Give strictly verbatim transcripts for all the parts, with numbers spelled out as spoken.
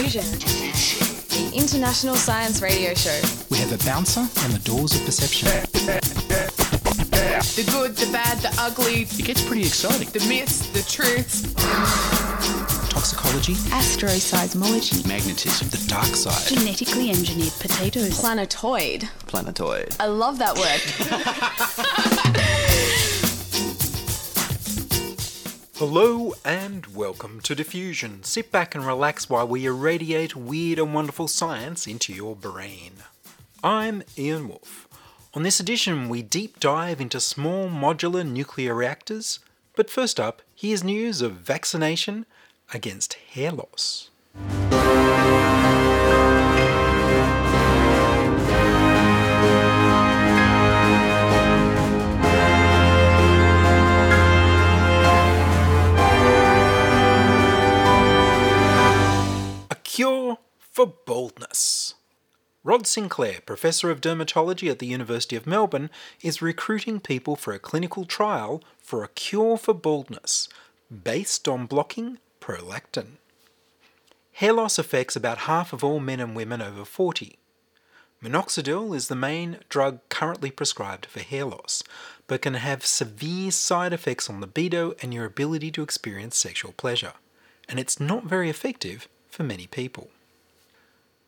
Diffusion, the international science radio show. We have a bouncer on the doors of perception. The good, the bad, the ugly. It gets pretty exciting. The myths, the truths. Toxicology. Astroseismology. Magnetism. The dark side. Genetically engineered potatoes. Planetoid. Planetoid. I love that word. Hello and welcome to Diffusion. Sit back and relax while we irradiate weird and wonderful science into your brain. I'm Ian Wolfe. On this edition, we deep dive into small modular nuclear reactors. But first up, here's news of vaccination against hair loss. Cure for baldness. Rod Sinclair, Professor of Dermatology at the University of Melbourne, is recruiting people for a clinical trial for a cure for baldness based on blocking prolactin. Hair loss affects about half of all men and women over forty. Minoxidil is the main drug currently prescribed for hair loss, but can have severe side effects on libido and your ability to experience sexual pleasure, and it's not very effective for many people.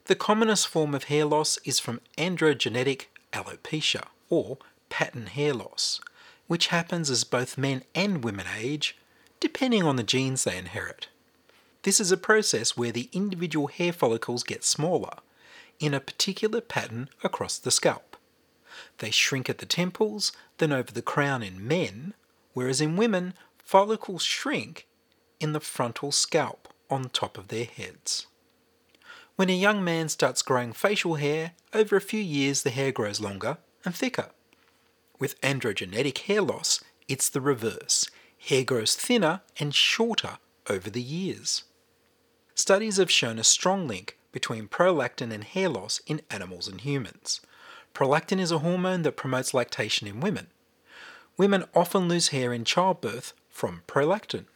The commonest form of hair loss is from androgenetic alopecia, or pattern hair loss, which happens as both men and women age, depending on the genes they inherit. This is a process where the individual hair follicles get smaller, in a particular pattern across the scalp. They shrink at the temples, then over the crown in men, whereas in women, follicles shrink in the frontal scalp, on top of their heads. When a young man starts growing facial hair, over a few years the hair grows longer and thicker. With androgenetic hair loss, it's the reverse. Hair grows thinner and shorter over the years. Studies have shown a strong link between prolactin and hair loss in animals and humans. Prolactin is a hormone that promotes lactation in women. Women often lose hair in childbirth from prolactin.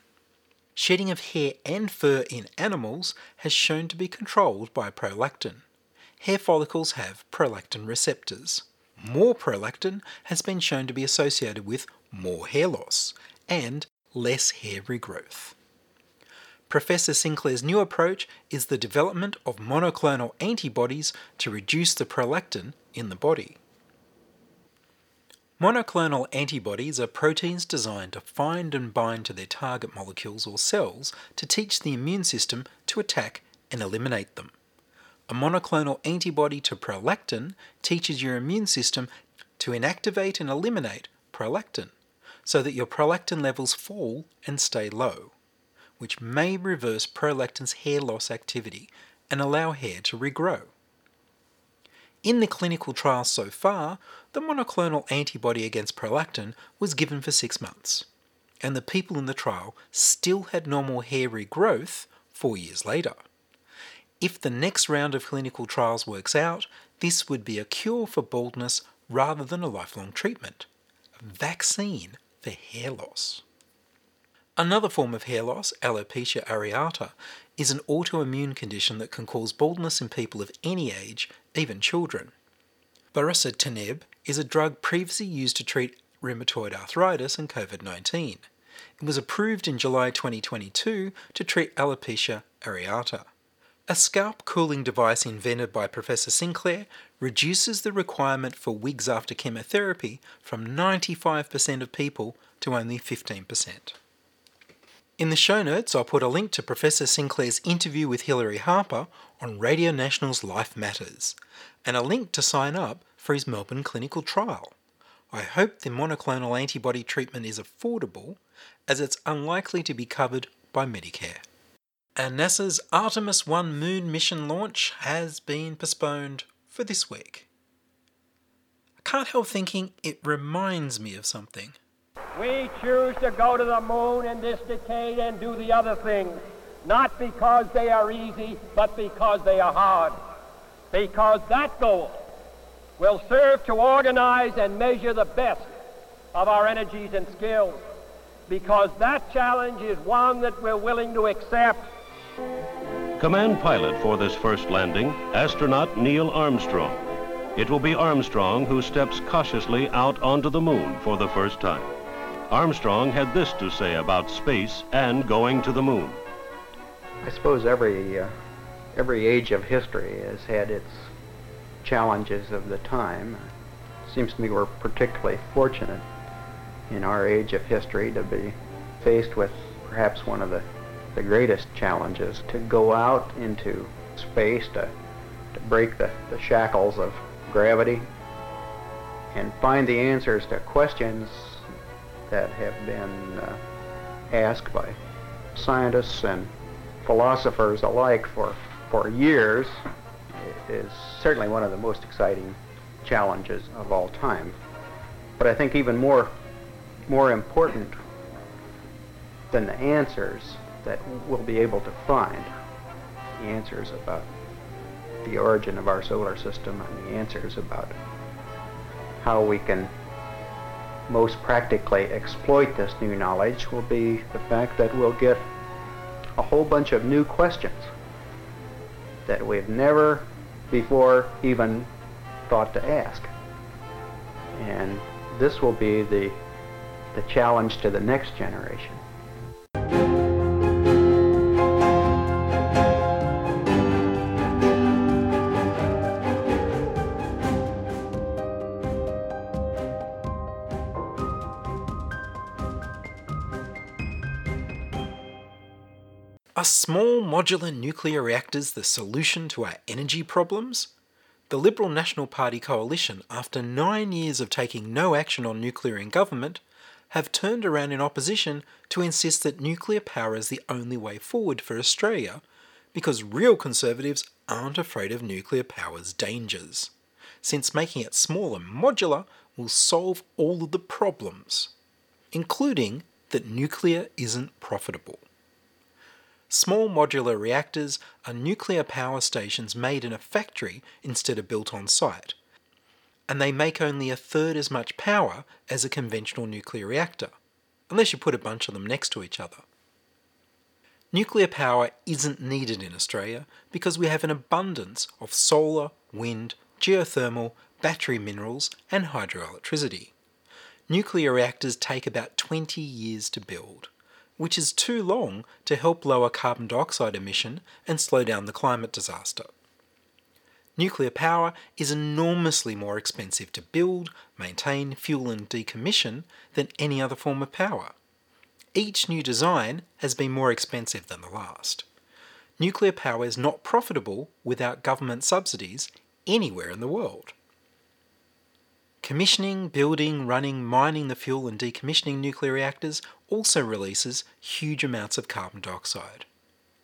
Shedding of hair and fur in animals has shown to be controlled by prolactin. Hair follicles have prolactin receptors. More prolactin has been shown to be associated with more hair loss and less hair regrowth. Professor Sinclair's new approach is the development of monoclonal antibodies to reduce the prolactin in the body. Monoclonal antibodies are proteins designed to find and bind to their target molecules or cells to teach the immune system to attack and eliminate them. A monoclonal antibody to prolactin teaches your immune system to inactivate and eliminate prolactin, so that your prolactin levels fall and stay low, which may reverse prolactin's hair loss activity and allow hair to regrow. In the clinical trials so far, the monoclonal antibody against prolactin was given for six months, and the people in the trial still had normal hair regrowth four years later. If the next round of clinical trials works out, this would be a cure for baldness rather than a lifelong treatment, a vaccine for hair loss. Another form of hair loss, alopecia areata, is an autoimmune condition that can cause baldness in people of any age, even children. Baricitinib is a drug previously used to treat rheumatoid arthritis and covid nineteen. It was approved in July twenty twenty-two to treat alopecia areata. A scalp cooling device invented by Professor Sinclair reduces the requirement for wigs after chemotherapy from ninety-five percent of people to only fifteen percent. In the show notes, I'll put a link to Professor Sinclair's interview with Hilary Harper on Radio National's Life Matters, and a link to sign up for his Melbourne clinical trial. I hope the monoclonal antibody treatment is affordable, as it's unlikely to be covered by Medicare. And NASA's Artemis one moon mission launch has been postponed for this week. I can't help thinking it reminds me of something. We choose to go to the moon in this decade and do the other things, not because they are easy, but because they are hard. Because that goal will serve to organize and measure the best of our energies and skills. Because that challenge is one that we're willing to accept. Command pilot for this first landing, astronaut Neil Armstrong. It will be Armstrong who steps cautiously out onto the moon for the first time. Armstrong had this to say about space and going to the moon. I suppose every, uh, every age of history has had its challenges of the time. It seems to me we're particularly fortunate in our age of history to be faced with perhaps one of the, the greatest challenges, to go out into space, to, to break the, the shackles of gravity and find the answers to questions that have been uh, asked by scientists and philosophers alike for, for years. It is certainly one of the most exciting challenges of all time. But I think even more, more important than the answers that we'll be able to find, the answers about the origin of our solar system and the answers about how we can most practically exploit this new knowledge, will be the fact that we'll get a whole bunch of new questions that we've never before even thought to ask. And this will be the, the challenge to the next generation. Are small modular nuclear reactors the solution to our energy problems? The Liberal National Party coalition, after nine years of taking no action on nuclear in government, have turned around in opposition to insist that nuclear power is the only way forward for Australia, because real conservatives aren't afraid of nuclear power's dangers, since making it small and modular will solve all of the problems, including that nuclear isn't profitable. Small modular reactors are nuclear power stations made in a factory instead of built on site, and they make only a third as much power as a conventional nuclear reactor, unless you put a bunch of them next to each other. Nuclear power isn't needed in Australia because we have an abundance of solar, wind, geothermal, battery minerals and hydroelectricity. Nuclear reactors take about twenty years to build, which is too long to help lower carbon dioxide emission and slow down the climate disaster. Nuclear power is enormously more expensive to build, maintain, fuel and decommission than any other form of power. Each new design has been more expensive than the last. Nuclear power is not profitable without government subsidies anywhere in the world. Commissioning, building, running, mining the fuel and decommissioning nuclear reactors also releases huge amounts of carbon dioxide.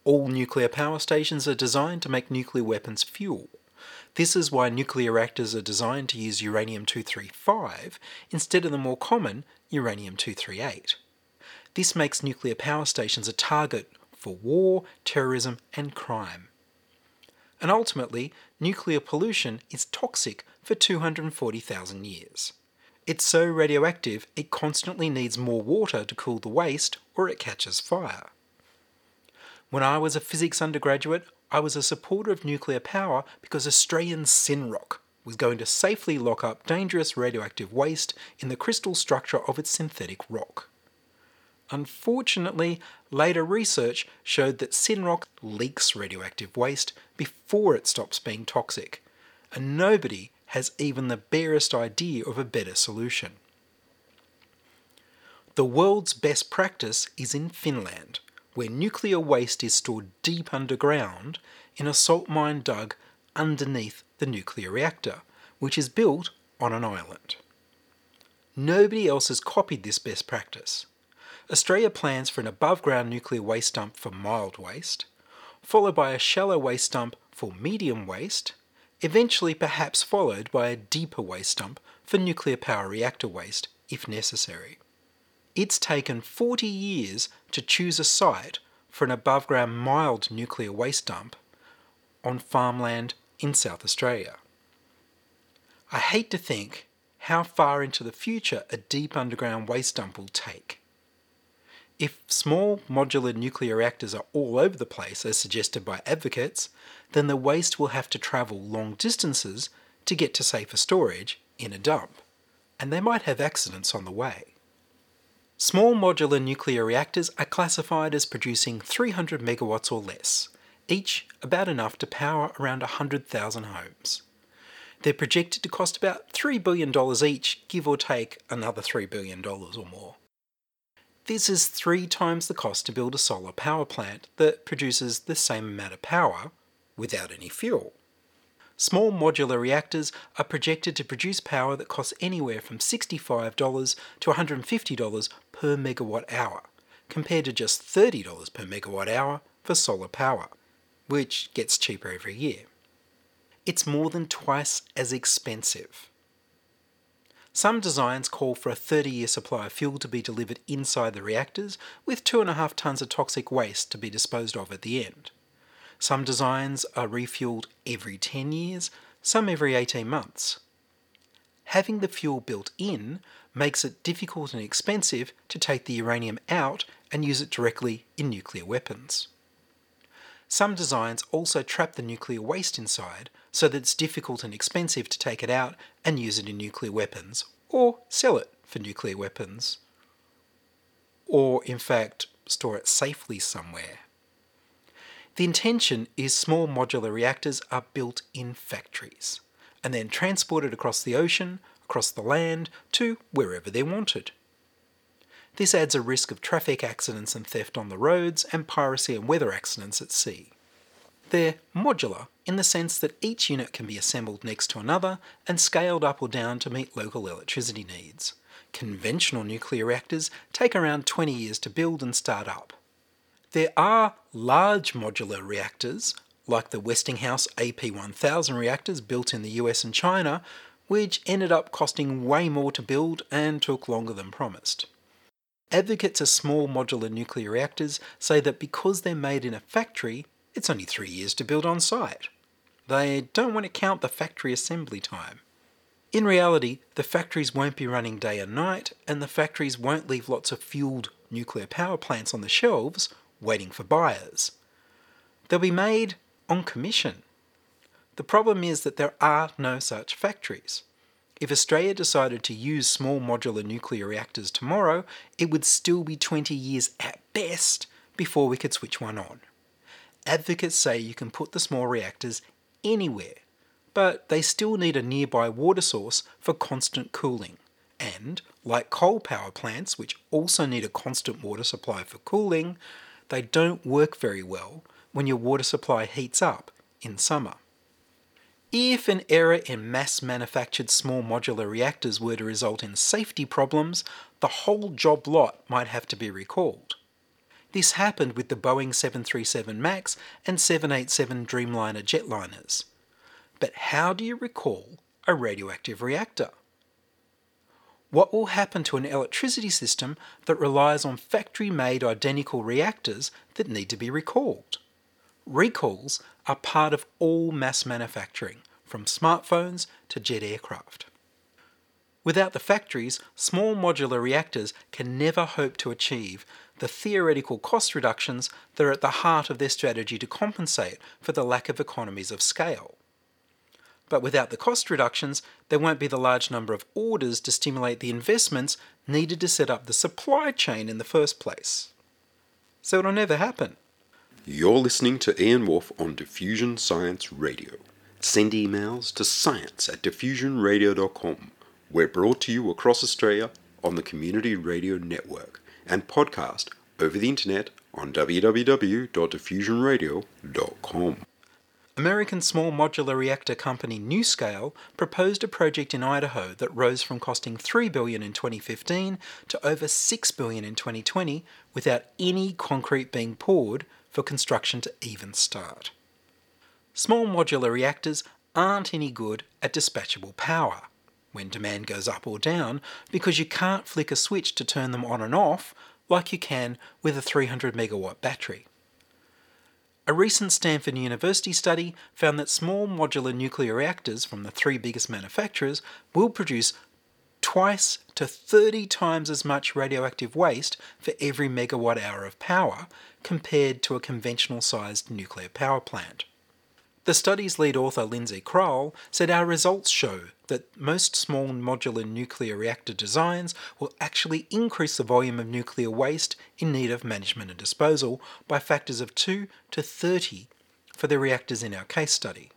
All nuclear power stations are designed to make nuclear weapons fuel. This is why nuclear reactors are designed to use uranium two thirty-five instead of the more common uranium two thirty-eight. This makes nuclear power stations a target for war, terrorism and crime. And ultimately, nuclear pollution is toxic for two hundred forty thousand years. It's so radioactive it constantly needs more water to cool the waste or it catches fire. When I was a physics undergraduate, I was a supporter of nuclear power because Australian SYNROC was going to safely lock up dangerous radioactive waste in the crystal structure of its synthetic rock. Unfortunately, later research showed that SYNROC leaks radioactive waste before it stops being toxic, and nobody has even the barest idea of a better solution. The world's best practice is in Finland, where nuclear waste is stored deep underground in a salt mine dug underneath the nuclear reactor, which is built on an island. Nobody else has copied this best practice. Australia plans for an above-ground nuclear waste dump for mild waste, followed by a shallow waste dump for medium waste, eventually perhaps followed by a deeper waste dump for nuclear power reactor waste, if necessary. It's taken forty years to choose a site for an above-ground mild nuclear waste dump on farmland in South Australia. I hate to think how far into the future a deep underground waste dump will take. If small modular nuclear reactors are all over the place, as suggested by advocates, then the waste will have to travel long distances to get to safer storage in a dump, and they might have accidents on the way. Small modular nuclear reactors are classified as producing three hundred megawatts or less, each about enough to power around one hundred thousand homes. They're projected to cost about three billion dollars each, give or take another three billion dollars or more. This is three times the cost to build a solar power plant that produces the same amount of power without any fuel. Small modular reactors are projected to produce power that costs anywhere from sixty-five dollars to one hundred fifty dollars per megawatt hour, compared to just thirty dollars per megawatt hour for solar power, which gets cheaper every year. It's more than twice as expensive. Some designs call for a thirty-year supply of fuel to be delivered inside the reactors, with two point five tonnes of toxic waste to be disposed of at the end. Some designs are refueled every ten years, some every eighteen months. Having the fuel built in makes it difficult and expensive to take the uranium out and use it directly in nuclear weapons. Some designs also trap the nuclear waste inside, so that it's difficult and expensive to take it out and use it in nuclear weapons, or sell it for nuclear weapons, or in fact store it safely somewhere. The intention is small modular reactors are built in factories, and then transported across the ocean, across the land, to wherever they're wanted. This adds a risk of traffic accidents and theft on the roads, and piracy and weather accidents at sea. They're modular in the sense that each unit can be assembled next to another and scaled up or down to meet local electricity needs. Conventional nuclear reactors take around twenty years to build and start up. There are large modular reactors, like the Westinghouse A P one thousand reactors built in the U S and China, which ended up costing way more to build and took longer than promised. Advocates of small modular nuclear reactors say that because they're made in a factory, it's only three years to build on site. They don't want to count the factory assembly time. In reality, the factories won't be running day and night, and the factories won't leave lots of fueled nuclear power plants on the shelves waiting for buyers. They'll be made on commission. The problem is that there are no such factories. If Australia decided to use small modular nuclear reactors tomorrow, it would still be twenty years at best before we could switch one on. Advocates say you can put the small reactors anywhere, but they still need a nearby water source for constant cooling. And, like coal power plants, which also need a constant water supply for cooling, they don't work very well when your water supply heats up in summer. If an error in mass-manufactured small modular reactors were to result in safety problems, the whole job lot might have to be recalled. This happened with the Boeing seven thirty-seven MAX and seven eighty-seven Dreamliner jetliners. But how do you recall a radioactive reactor? What will happen to an electricity system that relies on factory-made identical reactors that need to be recalled? Recalls are part of all mass manufacturing, from smartphones to jet aircraft. Without the factories, small modular reactors can never hope to achieve the theoretical cost reductions that are at the heart of their strategy to compensate for the lack of economies of scale. But without the cost reductions, there won't be the large number of orders to stimulate the investments needed to set up the supply chain in the first place. So it'll never happen. You're listening to Ian Wolfe on Diffusion Science Radio. Send emails to science at diffusion radio dot com. We're brought to you across Australia on the Community Radio Network and podcast over the internet on w w w dot diffusion radio dot com. American small modular reactor company NuScale proposed a project in Idaho that rose from costing three billion dollars in twenty fifteen to over six billion dollars in twenty twenty without any concrete being poured for construction to even start. Small modular reactors aren't any good at dispatchable power when demand goes up or down because you can't flick a switch to turn them on and off like you can with a three hundred megawatt battery. A recent Stanford University study found that small modular nuclear reactors from the three biggest manufacturers will produce twice to thirty times as much radioactive waste for every megawatt hour of power compared to a conventional-sized nuclear power plant. The study's lead author, Lindsay Krall, said our results show that most small modular nuclear reactor designs will actually increase the volume of nuclear waste in need of management and disposal by factors of two to thirty for the reactors in our case study.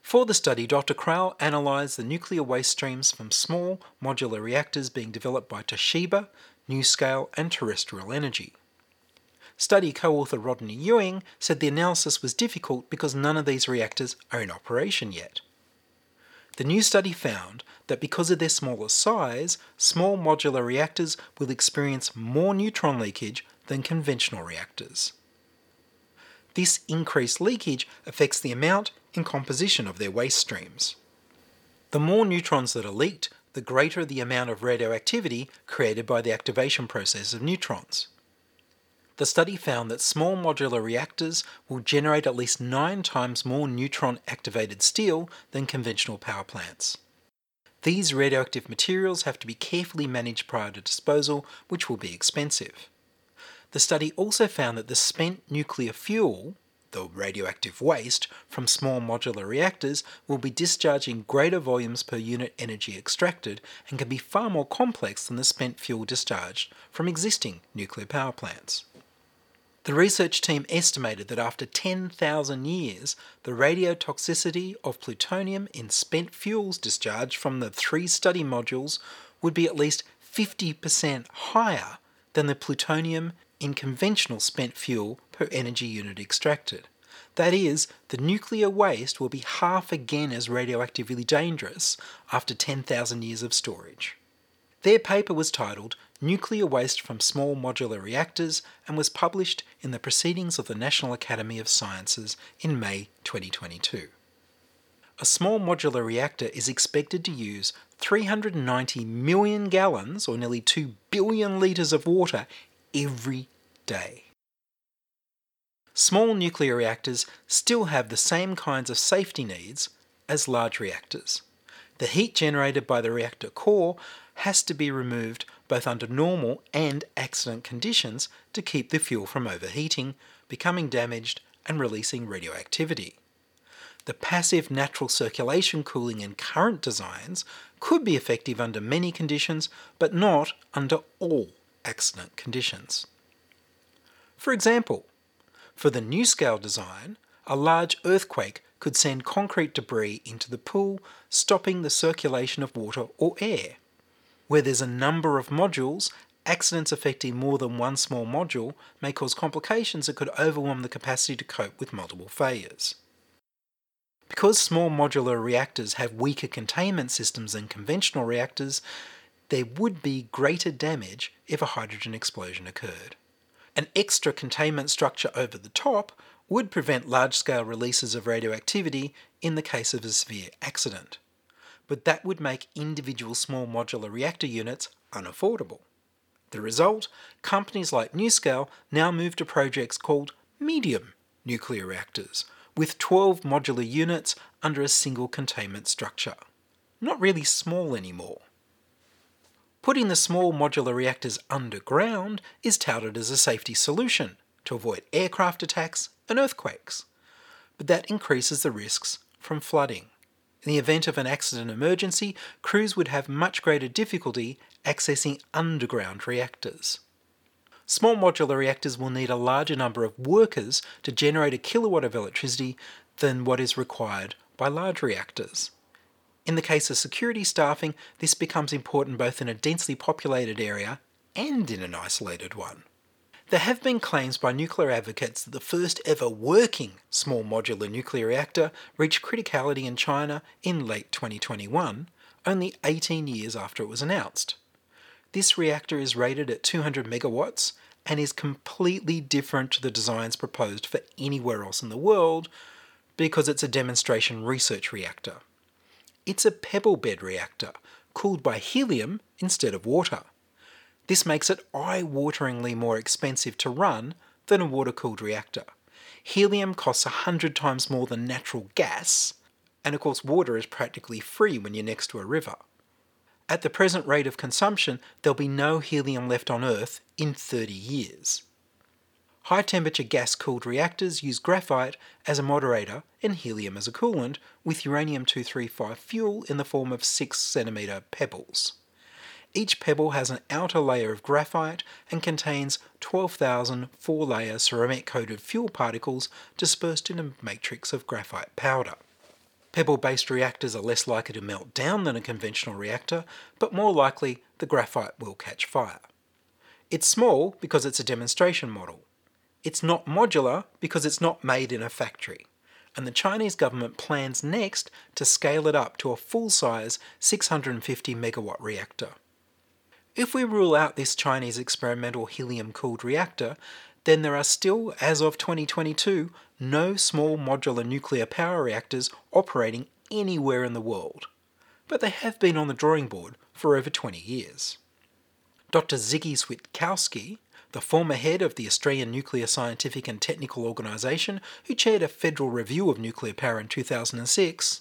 For the study, Doctor Krall analysed the nuclear waste streams from small modular reactors being developed by Toshiba, NuScale and Terrestrial Energy. Study co-author Rodney Ewing said the analysis was difficult because none of these reactors are in operation yet. The new study found that because of their smaller size, small modular reactors will experience more neutron leakage than conventional reactors. This increased leakage affects the amount and composition of their waste streams. The more neutrons that are leaked, the greater the amount of radioactivity created by the activation process of neutrons. The study found that small modular reactors will generate at least nine times more neutron-activated steel than conventional power plants. These radioactive materials have to be carefully managed prior to disposal, which will be expensive. The study also found that the spent nuclear fuel, the radioactive waste, from small modular reactors will be discharged in greater volumes per unit energy extracted and can be far more complex than the spent fuel discharged from existing nuclear power plants. The research team estimated that after ten thousand years, the radiotoxicity of plutonium in spent fuels discharged from the three study modules would be at least fifty percent higher than the plutonium in conventional spent fuel per energy unit extracted. That is, the nuclear waste will be half again as radioactively dangerous after ten thousand years of storage. Their paper was titled Nuclear Waste from Small Modular Reactors and was published in the Proceedings of the National Academy of Sciences in May twenty twenty-two. A small modular reactor is expected to use three hundred ninety million gallons, or nearly two billion litres of water, every day. Small nuclear reactors still have the same kinds of safety needs as large reactors. The heat generated by the reactor core has to be removed both under normal and accident conditions to keep the fuel from overheating, becoming damaged, and releasing radioactivity. The passive natural circulation cooling in current designs could be effective under many conditions, but not under all accident conditions. For example, for the NuScale design, a large earthquake could send concrete debris into the pool, stopping the circulation of water or air. Where there's a number of modules, accidents affecting more than one small module may cause complications that could overwhelm the capacity to cope with multiple failures. Because small modular reactors have weaker containment systems than conventional reactors, there would be greater damage if a hydrogen explosion occurred. An extra containment structure over the top would prevent large-scale releases of radioactivity in the case of a severe accident. But that would make individual small modular reactor units unaffordable. The result? Companies like NuScale now move to projects called medium nuclear reactors, with twelve modular units under a single containment structure. Not really small anymore. Putting the small modular reactors underground is touted as a safety solution to avoid aircraft attacks and earthquakes, but that increases the risks from flooding. In the event of an accident emergency, crews would have much greater difficulty accessing underground reactors. Small modular reactors will need a larger number of workers to generate a kilowatt of electricity than what is required by large reactors. In the case of security staffing, this becomes important both in a densely populated area and in an isolated one. There have been claims by nuclear advocates that the first ever working small modular nuclear reactor reached criticality in China in late twenty twenty-one, only eighteen years after it was announced. This reactor is rated at two hundred megawatts and is completely different to the designs proposed for anywhere else in the world because it's a demonstration research reactor. It's a pebble bed reactor, cooled by helium instead of water. This makes it eye-wateringly more expensive to run than a water-cooled reactor. Helium costs one hundred times more than natural gas, and of course water is practically free when you're next to a river. At the present rate of consumption, there'll be no helium left on Earth in thirty years. High-temperature gas-cooled reactors use graphite as a moderator and helium as a coolant, with uranium two thirty-five fuel in the form of six centimeter pebbles. Each pebble has an outer layer of graphite and contains twelve thousand four-layer ceramic-coated fuel particles dispersed in a matrix of graphite powder. Pebble-based reactors are less likely to melt down than a conventional reactor, but more likely the graphite will catch fire. It's small because it's a demonstration model. It's not modular because it's not made in a factory, and the Chinese government plans next to scale it up to a full-size six hundred fifty megawatt reactor. If we rule out this Chinese experimental helium-cooled reactor, then there are still, as of twenty twenty-two, no small modular nuclear power reactors operating anywhere in the world. But they have been on the drawing board for over twenty years. Doctor Ziggy Switkowski, the former head of the Australian Nuclear Scientific and Technical Organisation, who chaired a federal review of nuclear power in two thousand six,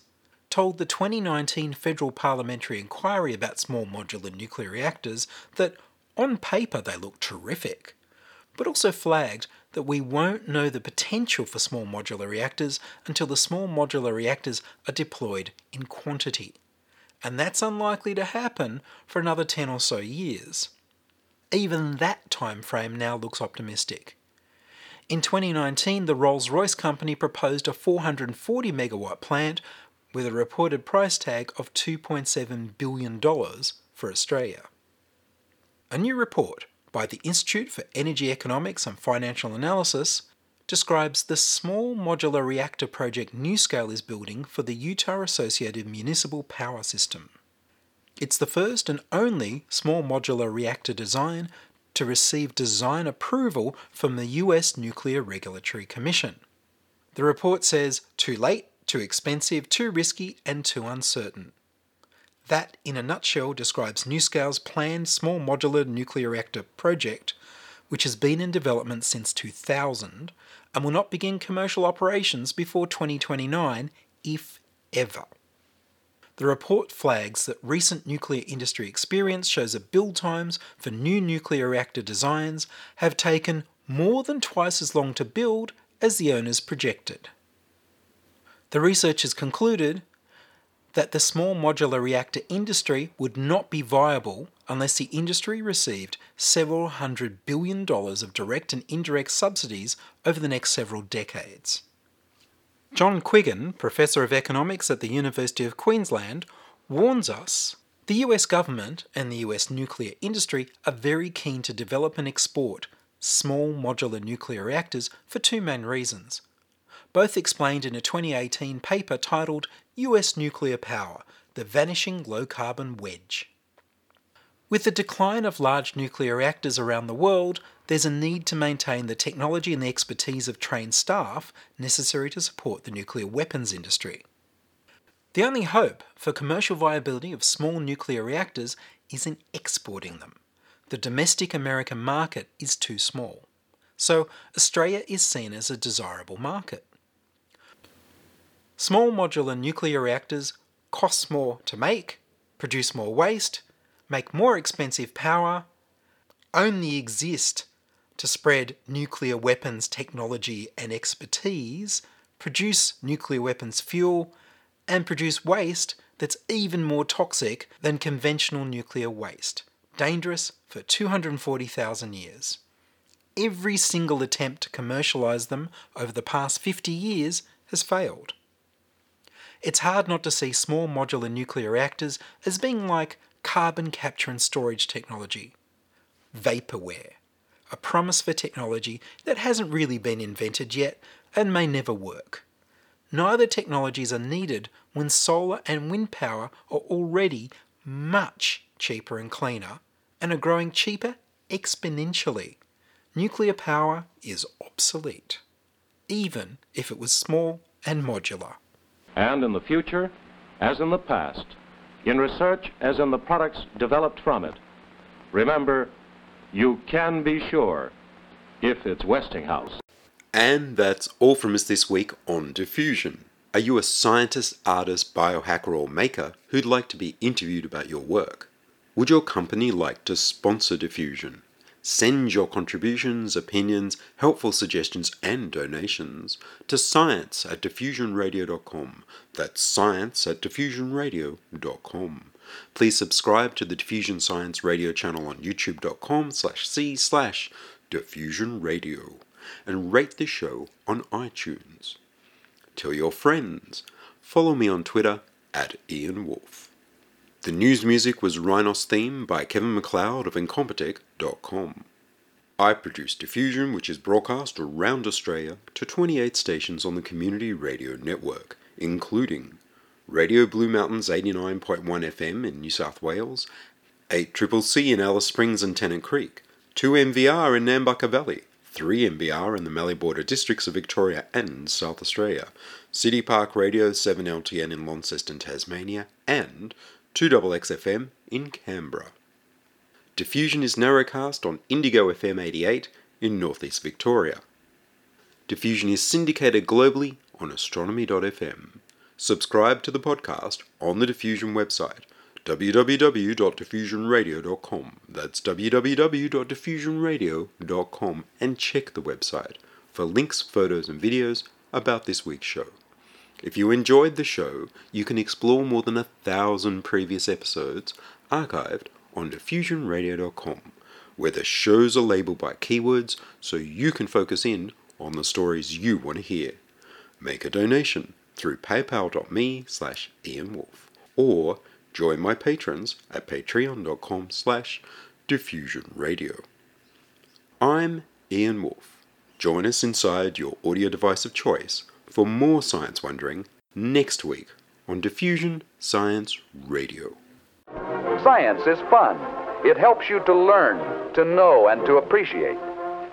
told the twenty nineteen Federal Parliamentary Inquiry about small modular nuclear reactors that, on paper, they look terrific, but also flagged that we won't know the potential for small modular reactors until the small modular reactors are deployed in quantity. And that's unlikely to happen for another ten or so years. Even that time frame now looks optimistic. In twenty nineteen, the Rolls-Royce company proposed a four hundred forty megawatt plant with a reported price tag of two point seven billion dollars for Australia. A new report by the Institute for Energy Economics and Financial Analysis describes the small modular reactor project NuScale is building for the Utah Associated Municipal Power System. It's the first and only small modular reactor design to receive design approval from the U S Nuclear Regulatory Commission. The report says, too late, too expensive, too risky, and too uncertain. That, in a nutshell, describes NuScale's planned small modular nuclear reactor project, which has been in development since two thousand, and will not begin commercial operations before twenty twenty-nine, if ever. The report flags that recent nuclear industry experience shows that build times for new nuclear reactor designs have taken more than twice as long to build as the owners projected. The researchers concluded that the small modular reactor industry would not be viable unless the industry received several hundred billion dollars of direct and indirect subsidies over the next several decades. John Quiggin, Professor of Economics at the University of Queensland, warns us the U S government and the U S nuclear industry are very keen to develop and export small modular nuclear reactors for two main reasons, both explained in a twenty eighteen paper titled U S Nuclear Power, The Vanishing Low-Carbon Wedge. With the decline of large nuclear reactors around the world, there's a need to maintain the technology and the expertise of trained staff necessary to support the nuclear weapons industry. The only hope for commercial viability of small nuclear reactors is in exporting them. The domestic American market is too small. So Australia is seen as a desirable market. Small modular nuclear reactors cost more to make, produce more waste, make more expensive power, only exist to spread nuclear weapons technology and expertise, produce nuclear weapons fuel, and produce waste that's even more toxic than conventional nuclear waste, dangerous for two hundred forty thousand years. Every single attempt to commercialise them over the past fifty years has failed. It's hard not to see small modular nuclear reactors as being like carbon capture and storage technology, vaporware, a promise for technology that hasn't really been invented yet and may never work. Neither technologies are needed when solar and wind power are already much cheaper and cleaner and are growing cheaper exponentially. Nuclear power is obsolete, even if it was small and modular. And in the future, as in the past, in research as in the products developed from it, remember, you can be sure if it's Westinghouse. And that's all from us this week on Diffusion. Are you a scientist, artist, biohacker or maker who'd like to be interviewed about your work? Would your company like to sponsor Diffusion? Send your contributions, opinions, helpful suggestions, and donations to science at diffusion radio dot com. That's science at diffusion radio dot com. Please subscribe to the Diffusion Science Radio channel on youtube.com slash c slash diffusionradio and rate the show on iTunes. Tell your friends. Follow me on Twitter at Ian Wolfe. The news music was Rhinos Theme by Kevin MacLeod of Incompetech dot com. I produce Diffusion, which is broadcast around Australia to twenty-eight stations on the Community Radio Network, including Radio Blue Mountains eighty-nine point one F M in New South Wales, eight C C C in Alice Springs and Tennant Creek, two M V R in Nambucca Valley, three M B R in the Mallee Border districts of Victoria and South Australia, City Park Radio seven L T N in Launceston, Tasmania, and two X X F M in Canberra. Diffusion is narrowcast on Indigo F M eighty-eight in northeast Victoria. Diffusion is syndicated globally on astronomy dot f m. Subscribe to the podcast on the Diffusion website, w w w dot diffusion radio dot com. That's w w w dot diffusion radio dot com, and check the website for links, photos, and videos about this week's show. If you enjoyed the show, you can explore more than a thousand previous episodes archived on diffusion radio dot com, where the shows are labeled by keywords so you can focus in on the stories you want to hear. Make a donation through paypal.me slash ianwolfe, or join my patrons at patreon.com slash diffusionradio. I'm Ian Wolfe. Join us inside your audio device of choice for more science wondering next week on Diffusion Science Radio. Science is fun. It helps you to learn, to know, and to appreciate.